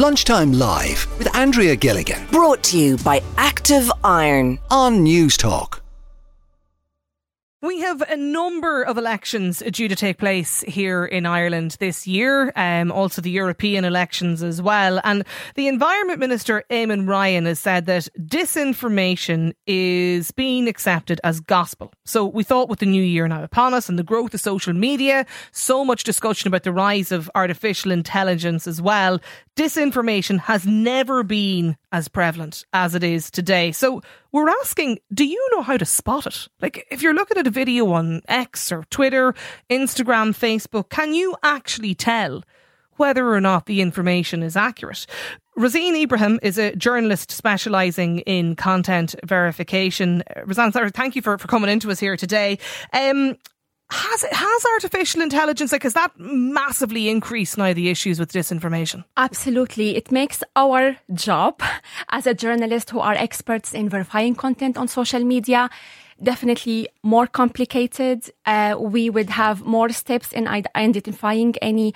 Lunchtime Live with Andrea Gilligan. Brought to you by Active Iron on News Talk. We have a number of elections due to take place here in Ireland this year, also the European elections as well. And the Environment Minister, Eamon Ryan, has said that disinformation is being accepted as gospel. So we thought with the new year now upon us and the growth of social media, so much discussion about the rise of artificial intelligence as well, disinformation has never been as prevalent as it is today. So we're asking, do you know how to spot it? Like, if you're looking at a video on X or Twitter, Instagram, Facebook, can you actually tell whether or not the information is accurate? Razan Ibraheem is a journalist specialising in content verification. Razan, thank you for coming into us here today. Has artificial intelligence, like, has that massively increased now the issues with disinformation? Absolutely. It makes our job as a journalist who are experts in verifying content on social media definitely more complicated. We would have more steps in identifying any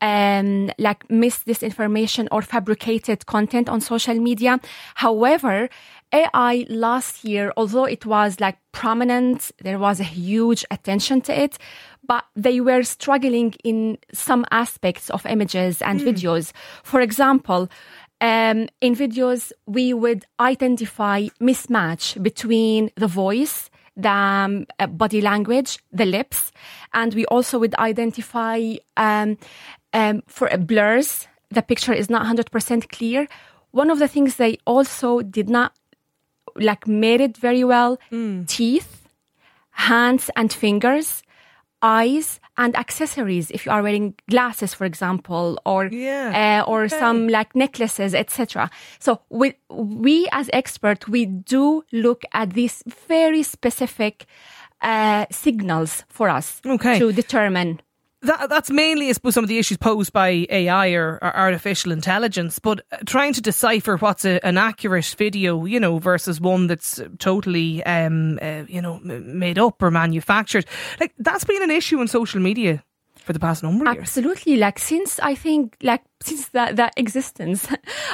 like misinformation or fabricated content on social media. However, AI last year, although it was like prominent, there was a huge attention to it, but they were struggling in some aspects of images and videos. For example, in videos, we would identify mismatch between the voice, the body language, the lips, and we also would identify for blurs. The picture is not 100% clear. One of the things they also did not like made it very well: teeth, hands and fingers, eyes, and accessories. If you are wearing glasses, for example, or some like necklaces, etc. So we as experts, we do look at these very specific signals for us to determine. That's mainly, I suppose, some of the issues posed by AI or artificial intelligence, but trying to decipher what's an accurate video, you know, versus one that's totally, you know, made up or manufactured. Like, that's been an issue on social media for the past number of years. Absolutely. Like, since I think, like, since the existence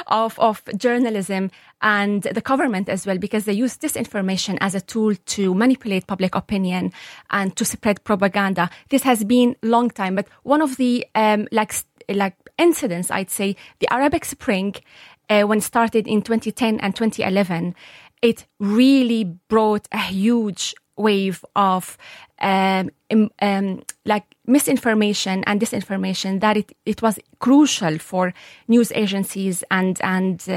of journalism and the government as well, because they use disinformation as a tool to manipulate public opinion and to spread propaganda. This has been a long time. But one of the like incidents, I'd say, the Arabic Spring, when it started in 2010 and 2011, it really brought a huge wave of like misinformation and disinformation that it was crucial for news agencies and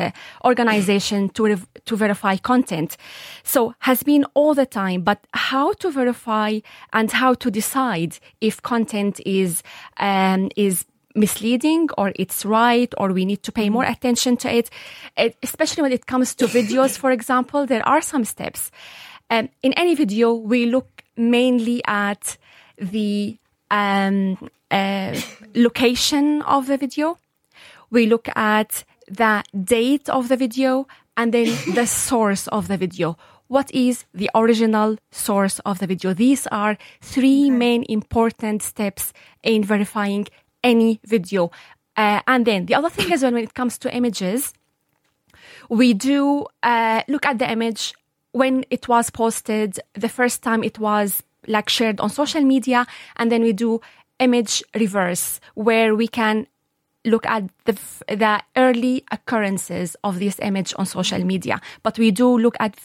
organizations to verify content. So has been all the time, but how to verify and how to decide if content is misleading or it's right or we need to pay more attention to it, especially when it comes to videos, for example. There are some steps. In any video, we look mainly at the location of the video. We look at the date of the video and then the source of the video. What is the original source of the video? These are three main important steps in verifying any video. And then the other thing is, when it comes to images, we do look at the image when it was posted, the first time it was like shared on social media, and then we do image reverse, where we can look at the early occurrences of this image on social media. But we do look at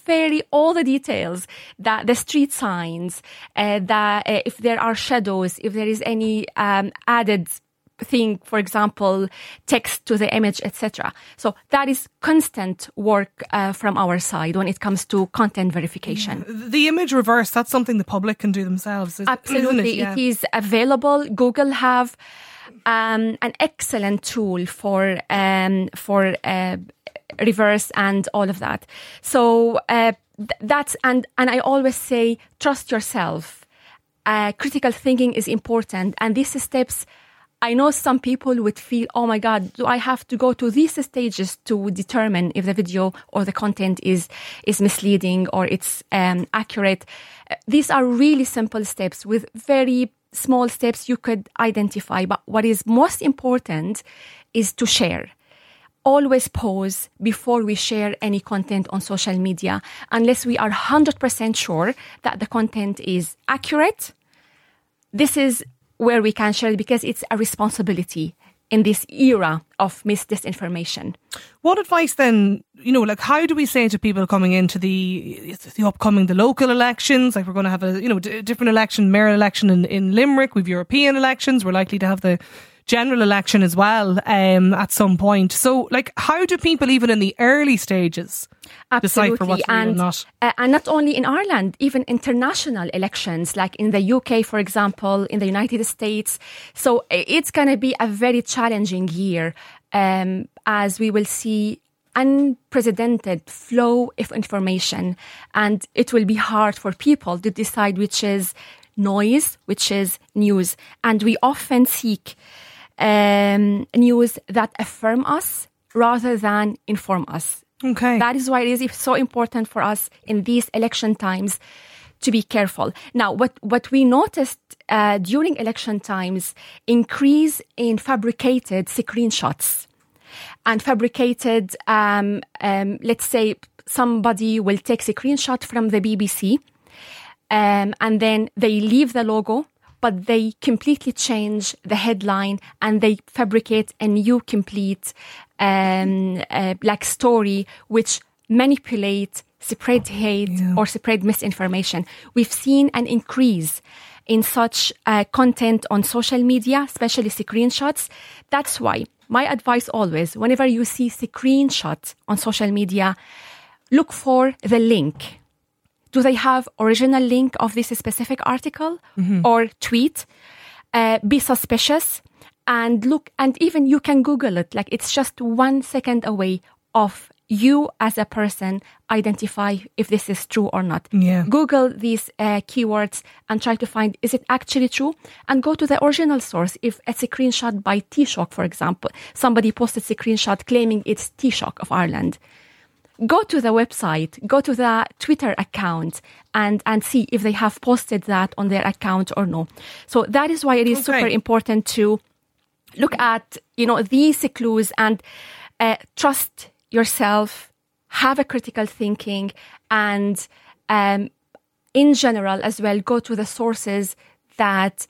all the details, the street signs, if there are shadows, if there is any added thing, for example, text to the image, etc. So that is constant work from our side when it comes to content verification. The image reverse, that's something the public can do themselves, isn't it? Absolutely. Yeah. It is available. Google have an excellent tool for reverse and all of that. So that's, and I always say, trust yourself. Critical thinking is important, and these steps, I know some people would feel, oh my God, do I have to go to these stages to determine if the video or the content is misleading or it's accurate? These are really simple steps. With very small steps, you could identify. But what is most important is to share. always pause before we share any content on social media unless we are 100% sure that the content is accurate. This is where we can share it because it's a responsibility in this era of misinformation. What advice then, how do we say to people coming into the local elections, like we're going to have a different election, mayoral election in Limerick, we've European elections, we're likely to have the general election as well at some point. So, how do people even in the early stages decipher what's real and not? And not only in Ireland, even international elections, like in the UK, for example, in the United States. So it's going to be a very challenging year as we will see unprecedented flow of information, and it will be hard for people to decide which is noise, which is news. And we often seek news that affirm us rather than inform us. Okay. That is why it is so important for us in these election times to be careful. Now, what we noticed during election times, increase in fabricated screenshots and fabricated, let's say somebody will take a screenshot from the BBC and then they leave the logo, but they completely change the headline and they fabricate a new complete story which manipulate, spread hate or spread misinformation. We've seen an increase in such content on social media, especially screenshots. That's why my advice always, whenever you see screenshots on social media, look for the link. Do they have original link of this specific article or tweet? Be suspicious and look, and even you can Google it. It's just 1 second away of you as a person identify if this is true or not. Yeah. Google these keywords and try to find, is it actually true? And go to the original source. If it's a screenshot by Taoiseach, for example, somebody posted a screenshot claiming it's Taoiseach of Ireland. Go to the website, go to the Twitter account and see if they have posted that on their account or no. So that is why it is super important to look at, these clues and trust yourself, have a critical thinking, and in general as well, go to the sources that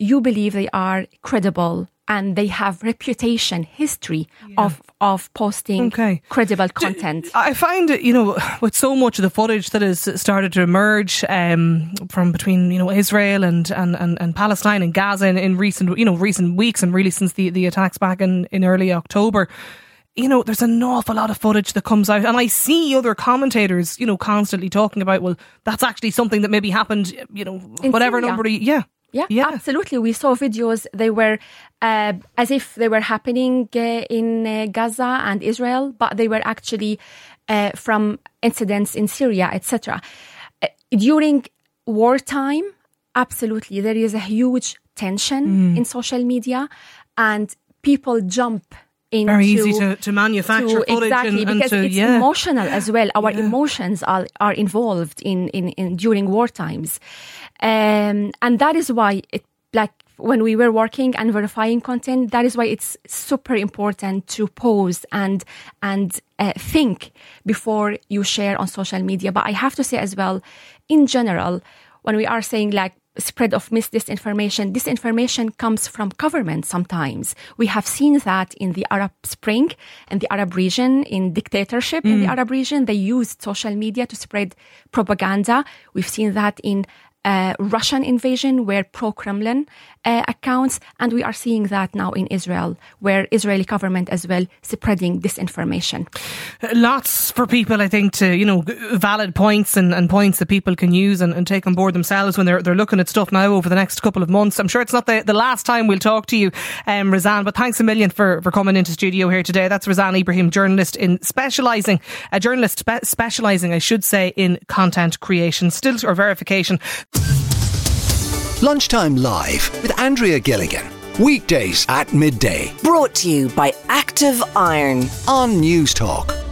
you believe they are credible and they have reputation, history of posting credible content. I find, with so much of the footage that has started to emerge from between, Israel and Palestine and Gaza in recent weeks, and really since the attacks back in early October, there's an awful lot of footage that comes out, and I see other commentators, constantly talking about, well, that's actually something that maybe happened, in whatever Syria. Yeah, absolutely. We saw videos, they were as if they were happening in Gaza and Israel, but they were actually from incidents in Syria, etc. During wartime, absolutely, there is a huge tension in social media, and people jump into... Very easy to manufacture footage. Exactly, because it's emotional as well. Our emotions are involved in during war times. And that is why, when we were working and verifying content, that is why it's super important to pause and think before you share on social media. But I have to say as well, in general, when we are saying spread of misinformation, disinformation comes from government sometimes. We have seen that in the Arab Spring and the Arab region, in dictatorship in the Arab region. They used social media to spread propaganda. We've seen that in Russian invasion where pro-Kremlin accounts, and we are seeing that now in Israel where Israeli government as well spreading disinformation. Lots for people, I think, to, valid points and points that people can use and take on board themselves when they're looking at stuff now over the next couple of months. I'm sure it's not the last time we'll talk to you, Razan, but thanks a million for coming into the studio here today. That's Razan Ibraheem, journalist specialising in content creation, stills or verification. Lunchtime Live with Andrea Gilligan. Weekdays at midday. Brought to you by Active Iron on News Talk.